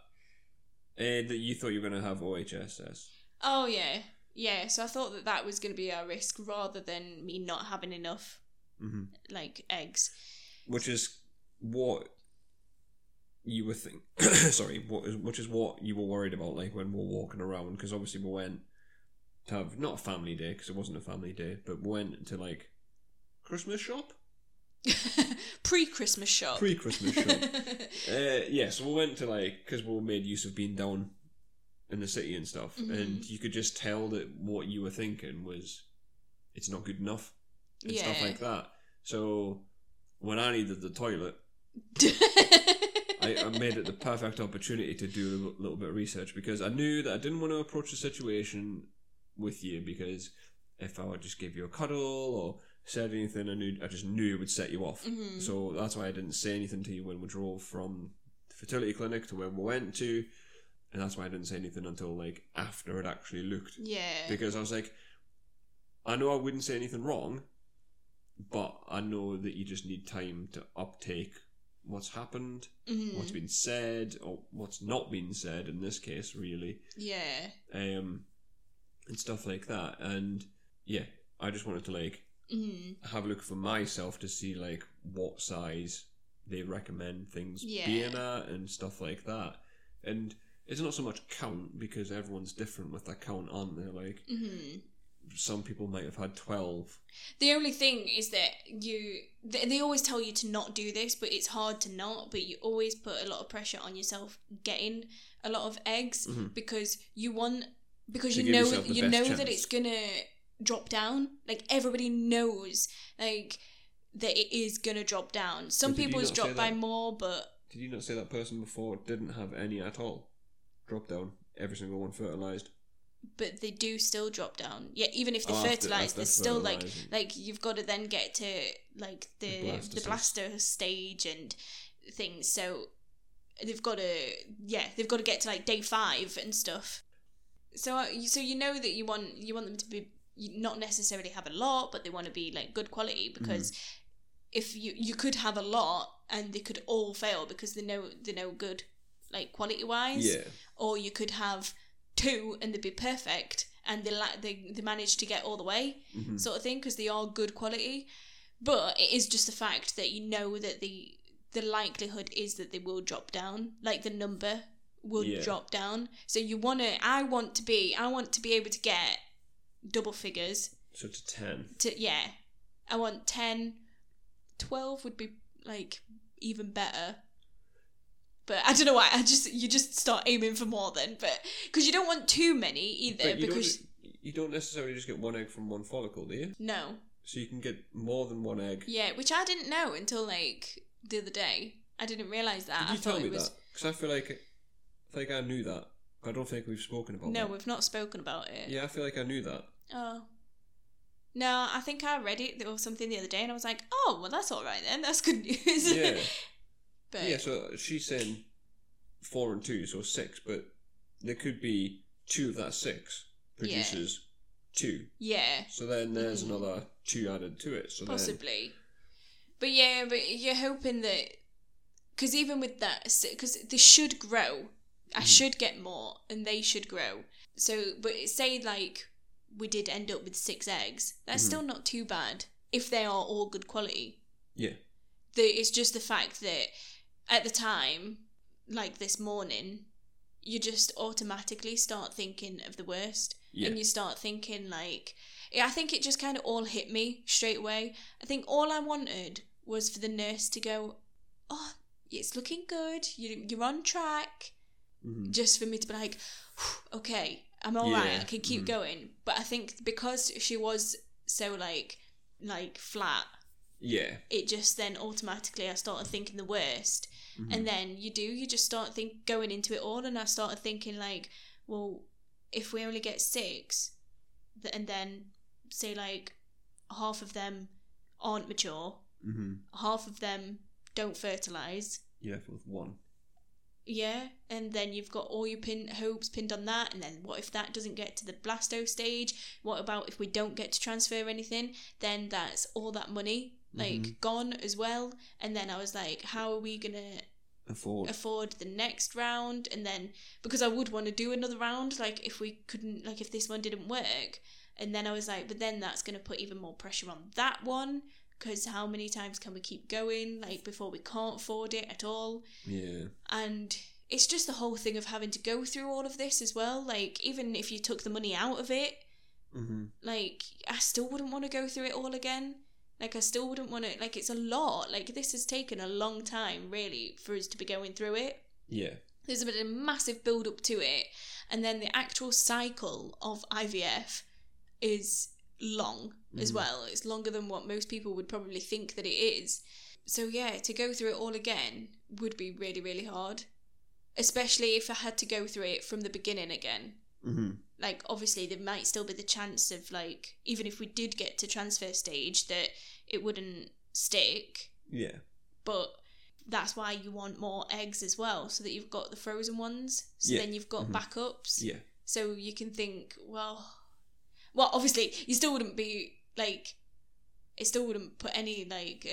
you thought you were going to have OHSS. Oh, yeah. Yeah, so I thought that was going to be our risk rather than me not having enough, like, eggs. Which is what you were which is what you were worried about, like, when we were walking around, because obviously we went to have, not a family day, because it wasn't a family day, but went to, like, Christmas shop? Pre-Christmas shop. Pre-Christmas shop. Yeah, so we went to, like, because we made use of being down in the city and stuff, and you could just tell that what you were thinking was, it's not good enough, and stuff like that. So, when I needed the toilet, I made it the perfect opportunity to do a little bit of research, because I knew that I didn't want to approach the situation with you, because if I would just give you a cuddle or said anything, I just knew it would set you off. So that's why I didn't say anything to you when we drove from the fertility clinic to where we went to, and that's why I didn't say anything until, like, after it actually looked. Yeah. Because I was like, I know I wouldn't say anything wrong, but I know that you just need time to uptake what's happened, what's been said, or what's not been said in this case, really. Yeah. And stuff like that, and yeah, I just wanted to, like, have a look for myself to see, like, what size they recommend things being at and stuff like that. And it's not so much count, because everyone's different with their count, aren't they? Like, some people might have had 12. The only thing is that they always tell you to not do this, but it's hard to not, but you always put a lot of pressure on yourself getting a lot of eggs, because you want... Because you know that it's gonna drop down. Like, everybody knows, like, that it is gonna drop down. Some people's drop by more, but... Did you not say that person before didn't have any at all? Drop down. Every single one fertilised. But they do still drop down. Yeah, even if they're fertilised, they're still, like, you've got to then get to, like, the blasto stage and things. So they've got to get to, like, day 5 and stuff. So you know that you want them to be, not necessarily have a lot, but they want to be, like, good quality, because if you could have a lot and they could all fail because they're no good, like, quality wise, or you could have 2 and they'd be perfect and they manage to get all the way, sort of thing, because they are good quality, but it is just the fact that you know that the likelihood is that they will drop down, like, the number will drop down. So you want to... I want to be able to get double figures. So to 10. I want 10. 12 would be, like, even better. But I don't know why. You just start aiming for more then, but because you don't want too many either. But you don't necessarily just get one egg from one follicle, do you? No. So you can get more than one egg. Yeah, which I didn't know until like the other day. I didn't realise that. Did you tell me that? Because I feel like I knew that. I don't think we've spoken about it. No, we've not spoken about it. Yeah, I feel like I knew that. Oh. No, I think I read it or something the other day, and I was like, oh, well, that's all right then. That's good news. Yeah. But yeah, so she's saying 4 and 2, so 6, but there could be 2 of that 6 produces 2. Yeah. So then there's another 2 added to it. So possibly. Then... But you're hoping that... Because even with that... Because they should grow. I should get more, and they should grow. So, but say, like, we did end up with 6 eggs. That's still not too bad if they are all good quality. Yeah. It's just the fact that at the time, like this morning, you just automatically start thinking of the worst. Yeah. And you start thinking, like... I think it just kind of all hit me straight away. I think all I wanted was for the nurse to go, oh, it's looking good, you're on track... Just for me to be like, okay, I'm all right, I can keep going. But I think because she was so like flat, it just then automatically I started thinking the worst, and then you just start going into it all, and I started thinking like, well, if we only get 6, and then say like half of them aren't mature, half of them don't fertilise. Yeah, with 1. Yeah, and then you've got all your hopes pinned on that, and then what if that doesn't get to the blasto stage? What about if we don't get to transfer anything? Then that's all that money, gone as well. And then I was like, how are we going to afford the next round? And then, because I would want to do another round, like, if we couldn't, like, if this one didn't work. And then I was like, but then that's going to put even more pressure on that one, because how many times can we keep going, like, before we can't afford it at all? Yeah. And it's just the whole thing of having to go through all of this as well. Like, even if you took the money out of it, like, I still wouldn't want to go through it all again. Like, I still wouldn't want to... Like, it's a lot. Like, this has taken a long time, really, for us to be going through it. Yeah. There's been a massive build-up to it. And then the actual cycle of IVF is... long as well. It's longer than what most people would probably think that it is. So yeah, to go through it all again would be really, really hard, especially if I had to go through it from the beginning again. Like, obviously there might still be the chance of, like, even if we did get to transfer stage, that it wouldn't stick. Yeah, but that's why you want more eggs as well, so that you've got the frozen ones, so then you've got backups, so you can think, well, obviously, you still wouldn't be, like, it still wouldn't put any, like,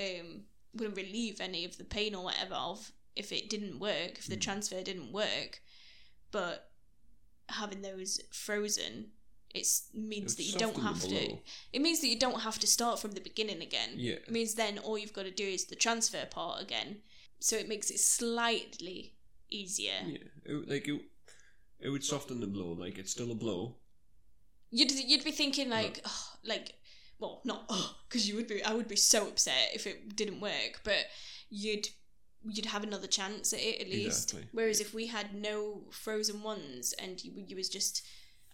wouldn't relieve any of the pain or whatever of if it didn't work, if the transfer didn't work. But having those frozen, it means that you don't have to start from the beginning again. Yeah. It means then all you've got to do is the transfer part again. So it makes it slightly easier. Yeah, it would soften the blow. Like, it's still a blow. You'd be thinking, like, because I would be so upset if it didn't work, but you'd have another chance at it, at least. Exactly. Whereas if we had no frozen ones, and you was just,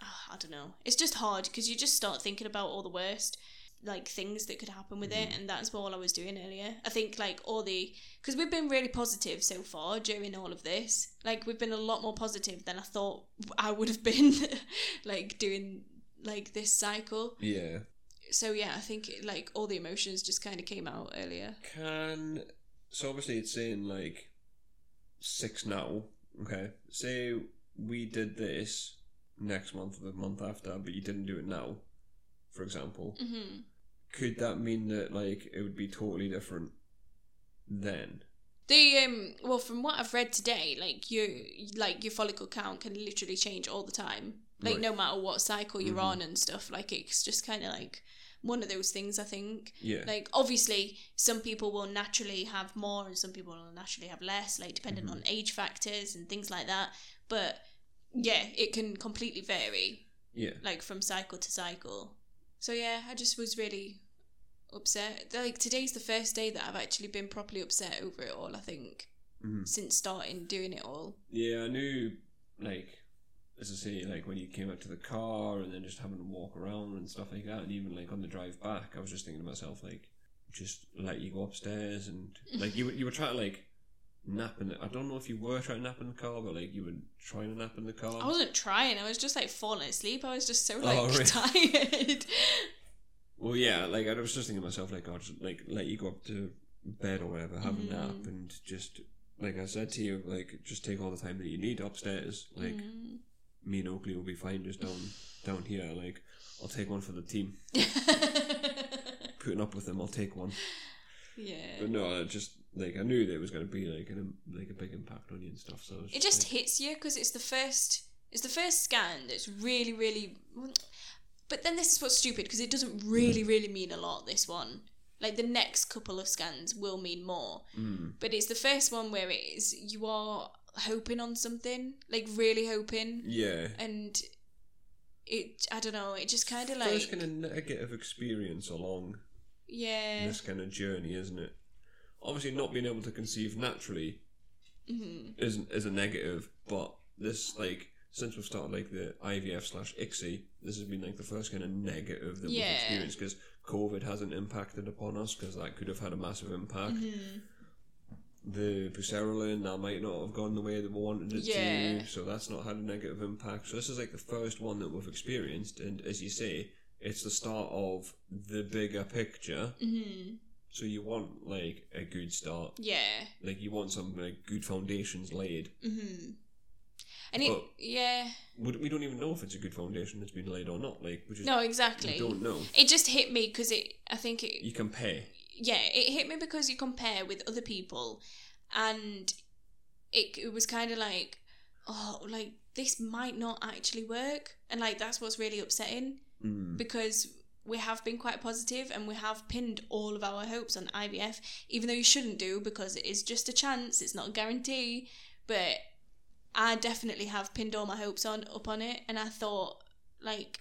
I don't know. It's just hard, because you just start thinking about all the worst, like, things that could happen with it, and that's what I was doing earlier. I think, like, because we've been really positive so far during all of this. Like, we've been a lot more positive than I thought I would have been, like, doing... like this cycle. Yeah. So yeah, I think like all the emotions just kind of came out earlier. So obviously it's saying like 6 now. Okay. Say we did this next month or the month after, but you didn't do it now, for example. Could that mean that like it would be totally different then? The well, from what I've read today, like your follicle count can literally change all the time. Like, right. No matter what cycle you're on and stuff, like, it's just kind of, like, one of those things, I think. Yeah. Like, obviously, some people will naturally have more and some people will naturally have less, like, depending on age factors and things like that. But, yeah, it can completely vary. Yeah. Like, from cycle to cycle. So, yeah, I just was really upset. Like, today's the first day that I've actually been properly upset over it all, I think. mm-hmm. since starting doing it all. Yeah, I knew, like, as I say, like when you came out to the car and then just having to walk around and stuff like that, and even like on the drive back, I was just thinking to myself, like, just let you go upstairs and like you were trying to like nap in the, I don't know if you were trying to nap in the car, but like you were trying to nap in the car. I wasn't trying, I was just like falling asleep. I was just so like tired. Well, yeah, like I was just thinking to myself, like, I'll just like let you go up to bed or whatever, have a nap, and just like I said to you, like just take all the time that you need upstairs. Like me and Oakley will be fine just down here. Like I'll take one for the team. Putting up with them, I'll take one. Yeah. But no, I just like I knew that it was going to be like a big impact on you and stuff. So it just like, hits you because it's the first scan that's really, really. But then this is what's stupid, because it doesn't really mean a lot, this one. Like, the next couple of scans will mean more. Mm. But it's the first one where it is, you are hoping on something. Like, really hoping. Yeah. And it, I don't know, it just kind of like... First kind of negative experience along this kind of journey, isn't it? Obviously, not being able to conceive naturally is a negative, but this, like... Since we've started like the IVF/ICSI, this has been like the first kind of negative that we've experienced, because COVID hasn't impacted upon us, because that could have had a massive impact. Mm-hmm. The Buserelin, that might not have gone the way that we wanted it to, so that's not had a negative impact. So this is like the first one that we've experienced, and as you say, it's the start of the bigger picture. Mm-hmm. So you want like a good start. Yeah. Like you want some like good foundations laid. Mm-hmm. And but we don't even know if it's a good foundation that's been laid or not. Like, we just no, exactly. We don't know. It just hit me because you compare. Yeah, it hit me because you compare with other people, and it was kind of like, oh, like this might not actually work, and like that's what's really upsetting because we have been quite positive and we have pinned all of our hopes on IVF, even though you shouldn't do, because it is just a chance. It's not a guarantee, but. I definitely have pinned all my hopes up on it, and I thought like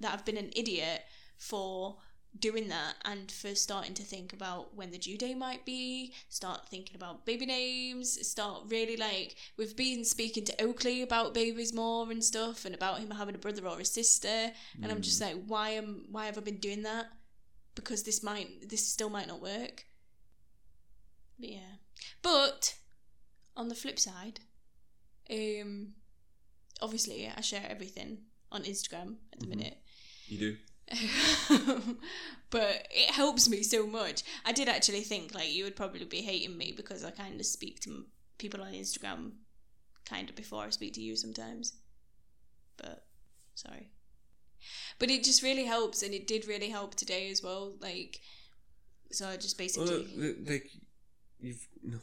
that I've been an idiot for doing that and for starting to think about when the due date might be, start thinking about baby names, start really like we've been speaking to Oakley about babies more and stuff, and about him having a brother or a sister, and I'm just like, why have I been doing that? Because this still might not work. But yeah. But on the flip side, obviously I share everything on Instagram at the minute. You do? But it helps me so much. I did actually think like you would probably be hating me, because I kind of speak to people on Instagram kind of before I speak to you sometimes, but sorry. But it just really helps, and it did really help today as well. Like, so I just basically like you've not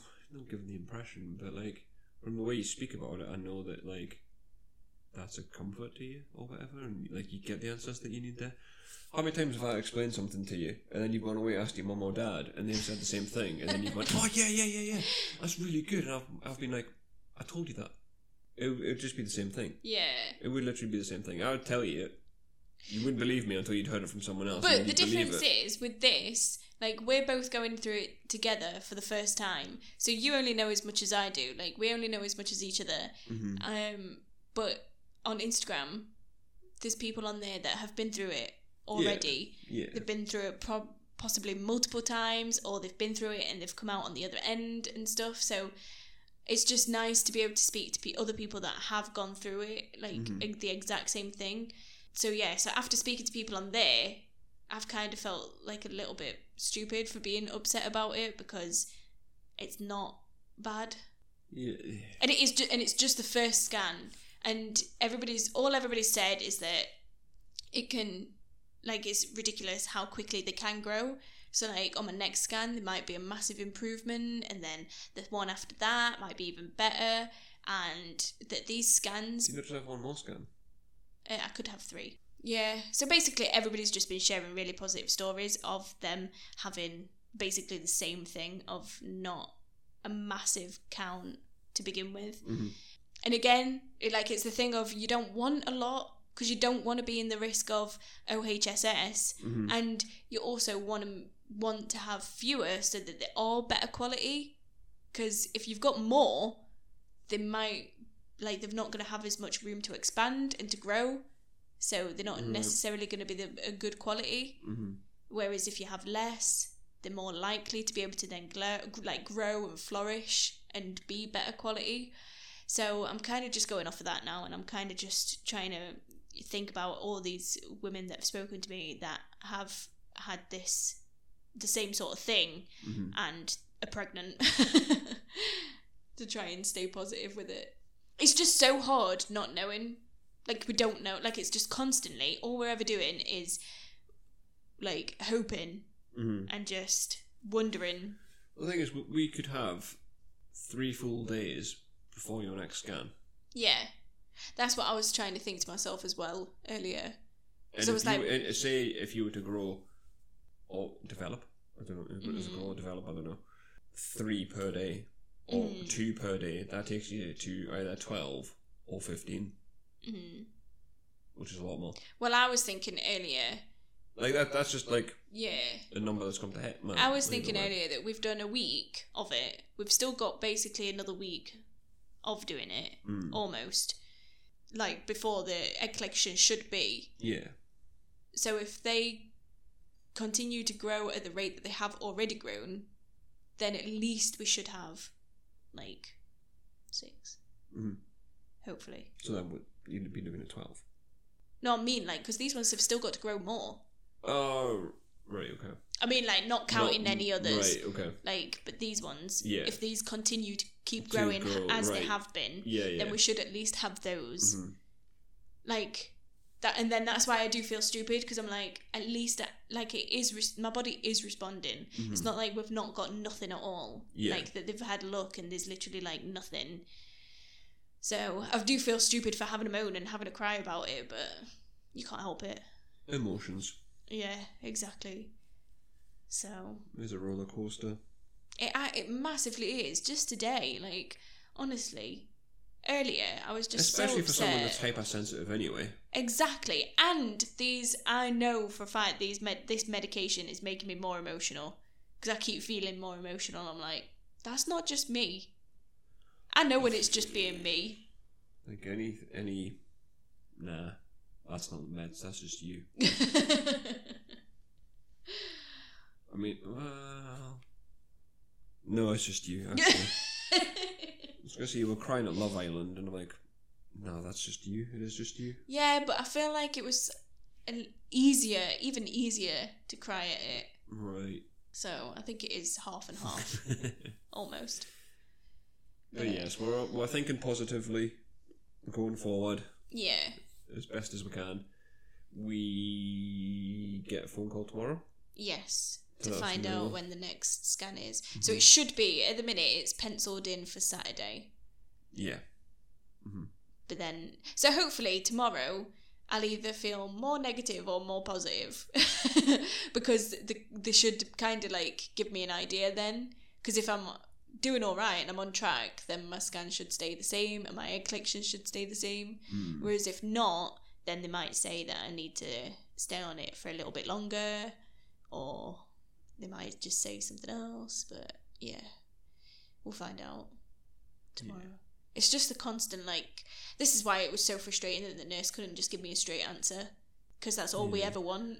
given the impression, but like from the way you speak about it, I know that like that's a comfort to you or whatever, and like you get the answers that you need there. How many times have I explained something to you, and then you've gone away, asked your mum or dad, and they've said the same thing, and then you've gone, oh yeah, that's really good, and I've been like, I told you that. It would just be the same thing. Yeah. It would literally be the same thing. I would tell you, you wouldn't believe me until you'd heard it from someone else. But the difference is with this. Like, we're both going through it together for the first time. So you only know as much as I do. Like, we only know as much as each other. Mm-hmm. But on Instagram, there's people on there that have been through it already. Yeah. They've been through it possibly multiple times, or they've been through it and they've come out on the other end and stuff. So it's just nice to be able to speak to other people that have gone through it, like the exact same thing. So, yeah, so after speaking to people on there, I've kind of felt like a little bit stupid for being upset about it, because it's not bad. Yeah. And it is and it's just the first scan, and everybody's said is that it can, like, it's ridiculous how quickly they can grow. So like on my next scan there might be a massive improvement, and then the one after that might be even better, and that these scans... You could have one more scan. I could have 3. Yeah, so basically everybody's just been sharing really positive stories of them having basically the same thing, of not a massive count to begin with. Mm-hmm. And again, it's the thing of you don't want a lot, because you don't want to be in the risk of OHSS, and you also want to have fewer so that they're all better quality. Because if you've got more, they might, like, they're not going to have as much room to expand and to grow, so they're not necessarily going to be a good quality. Mm-hmm. Whereas if you have less, they're more likely to be able to then grow and flourish and be better quality. So I'm kind of just going off of that now, and I'm kind of just trying to think about all these women that have spoken to me that have had this, the same sort of thing, mm-hmm. and are pregnant to try and stay positive with it. It's just so hard not knowing. Like, we don't know. Like, it's just constantly, all we're ever doing is, like, hoping, mm-hmm. and just wondering. Well, the thing is, we could have 3 full days before your next scan. Yeah. That's what I was trying to think to myself as well earlier. And, I was and say if you were to grow or develop, I don't know, mm-hmm. does it grow or develop, I don't know, 3 per day. Or 2 per day, that takes you to either 12 or 15, mm-hmm. which is a lot more. Well, I was thinking earlier, like that's just like, yeah, a number that's come to hit. I was thinking earlier that we've done a week of it, we've still got basically another week of doing it, almost, like, before the egg collection should be. Yeah. So if they continue to grow at the rate that they have already grown, then at least we should have, like, 6, mm-hmm. hopefully. So then you'd be doing a 12. No, I mean, like, because these ones have still got to grow more. Oh, right, okay. I mean, like, not counting any others. Right, okay. Like, but these ones, if these continue to keep growing as they have been, then we should at least have those. Mm-hmm. Like, that, and then that's why I do feel stupid, because I'm like, at least, like, it is, my body is responding. Mm-hmm. It's not like we've not got nothing at all. Yeah. Like, that they've had a look and there's literally, like, nothing. So I do feel stupid for having a moan and having a cry about it, but you can't help it. Emotions. Yeah, exactly. So. It's a roller coaster. It massively is. Just today, like, honestly. Earlier, I was just especially so upset. For someone that's hypersensitive anyway. Exactly. And these, I know for a fact, these this medication is making me more emotional, because I keep feeling more emotional. I'm like, that's not just me. I know when it's just being me. Like any nah, that's not the meds, that's just you. I mean, well, no, it's just you, actually. I was going to say, you were crying at Love Island, and I'm like, no, that's just you. It is just you. Yeah, but I feel like it was even easier to cry at it. Right. So I think it is half and half. Almost. But yes, we're thinking positively, going forward. Yeah. As best as we can. We get a phone call tomorrow. Yes. To find out when the next scan is. Mm-hmm. So it should be, at the minute, it's penciled in for Saturday. Yeah. Mm-hmm. But then, so hopefully tomorrow, I'll either feel more negative or more positive. Because they should kind of, like, give me an idea then. Because if I'm doing all right and I'm on track, then my scan should stay the same and my egg collection should stay the same. Mm. Whereas if not, then they might say that I need to stay on it for a little bit longer, or they might just say something else, but yeah, we'll find out tomorrow. Yeah. It's just the constant, like, this is why it was so frustrating that the nurse couldn't just give me a straight answer, because that's all we ever want.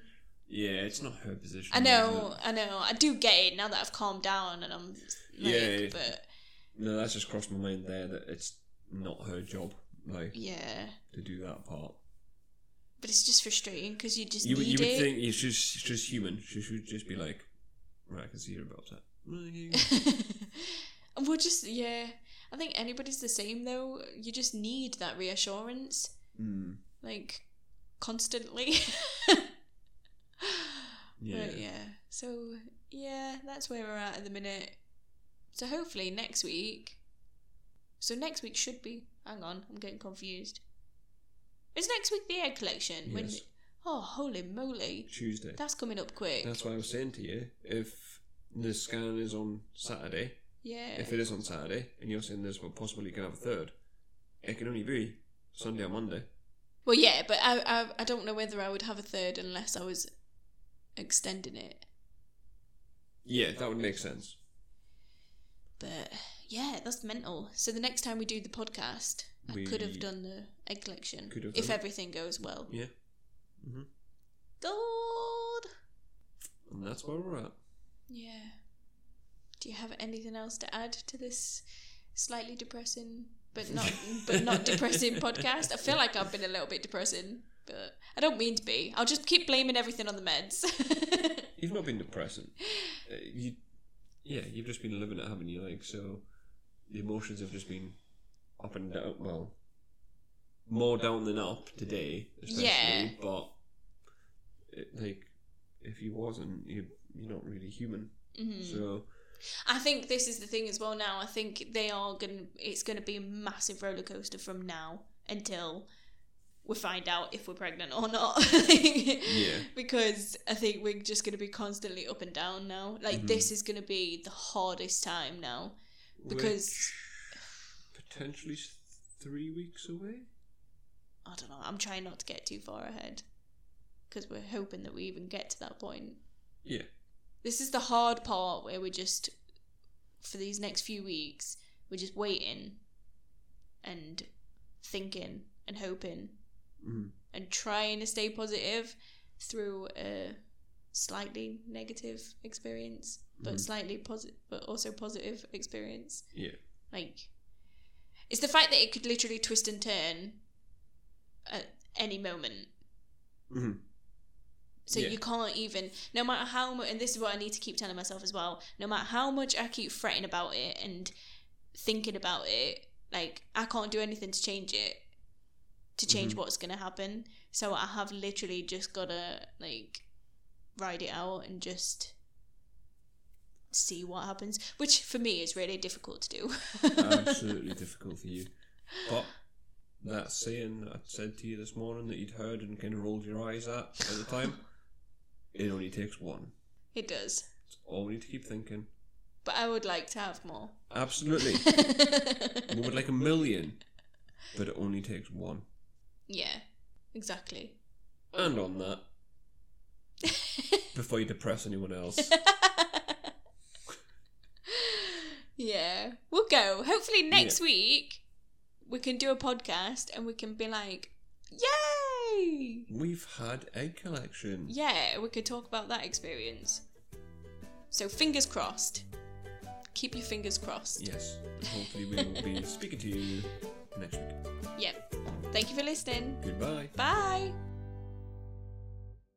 Yeah, it's not her position. I know. I do get it now that I've calmed down and I'm like, but... No, that's just crossed my mind there, that it's not her job, like, to do that part. But it's just frustrating, because you would think it's just human. She should just be like, right, I can see you're about that. We'll just, I think anybody's the same, though. You just need that reassurance. Mm. Like, constantly. Yeah. But, yeah. So, yeah, that's where we're at the minute. So, hopefully, next week... So, next week should be... Hang on, I'm getting confused. Is next week the egg collection? Yes. Oh, holy moly. Tuesday. That's coming up quick. That's what I was saying to you. If the scan is on Saturday, if it is on Saturday, and you're saying there's possibly you can have a third, it can only be Sunday or Monday. Well, yeah, but I don't know whether I would have a third unless I was extending it. Yeah, that would make sense. But yeah, that's mental. So the next time we do the podcast, we could have done the egg collection if everything goes well. Yeah. Mm-hmm. God. And that's where we're at. Yeah. Do you have anything else to add to this slightly depressing but not depressing podcast? I feel like I've been a little bit depressing, but I don't mean to be. I'll just keep blaming everything on the meds. You've not been depressing. You've just been living it, haven't you? Like, so the emotions have just been up and down. Well, more down than up today, especially. Yeah. But it, like, if you wasn't, you're not really human. Mm-hmm. So I think this is the thing as well. Now I think it's gonna be a massive roller coaster from now until we find out if we're pregnant or not. Yeah. Because I think we're just going to be constantly up and down now. Like, mm-hmm. This is going to be the hardest time now. Because... Which potentially 3 weeks away? I don't know. I'm trying not to get too far ahead. Because we're hoping that we even get to that point. Yeah. This is the hard part where we're just... For these next few weeks, we're just waiting. And thinking. And hoping. Mm-hmm. And trying to stay positive through a slightly negative experience, but mm-hmm. slightly positive, but also positive experience. Yeah, like it's the fact that it could literally twist and turn at any moment. Mm-hmm. So yeah. You can't even, no matter how much, and this is what I need to keep telling myself as well. No matter how much I keep fretting about it and thinking about it, like I can't do anything to change it. To change mm-hmm. what's going to happen. So I have literally just got to, like, ride it out and just see what happens. Which, for me, is really difficult to do. Absolutely difficult for you. But that saying that I said to you this morning that you'd heard and kind of rolled your eyes at the time, it only takes one. It does. It's all we need to keep thinking. But I would like to have more. Absolutely. We would like 1 million. But it only takes one. Yeah, exactly. And on that, before you depress anyone else. Yeah, we'll go. Hopefully next week we can do a podcast and we can be like, yay! We've had egg collection. Yeah, we could talk about that experience. So fingers crossed. Keep your fingers crossed. Yes, hopefully we will be speaking to you next week. Yep. Thank you for listening. Goodbye. Bye.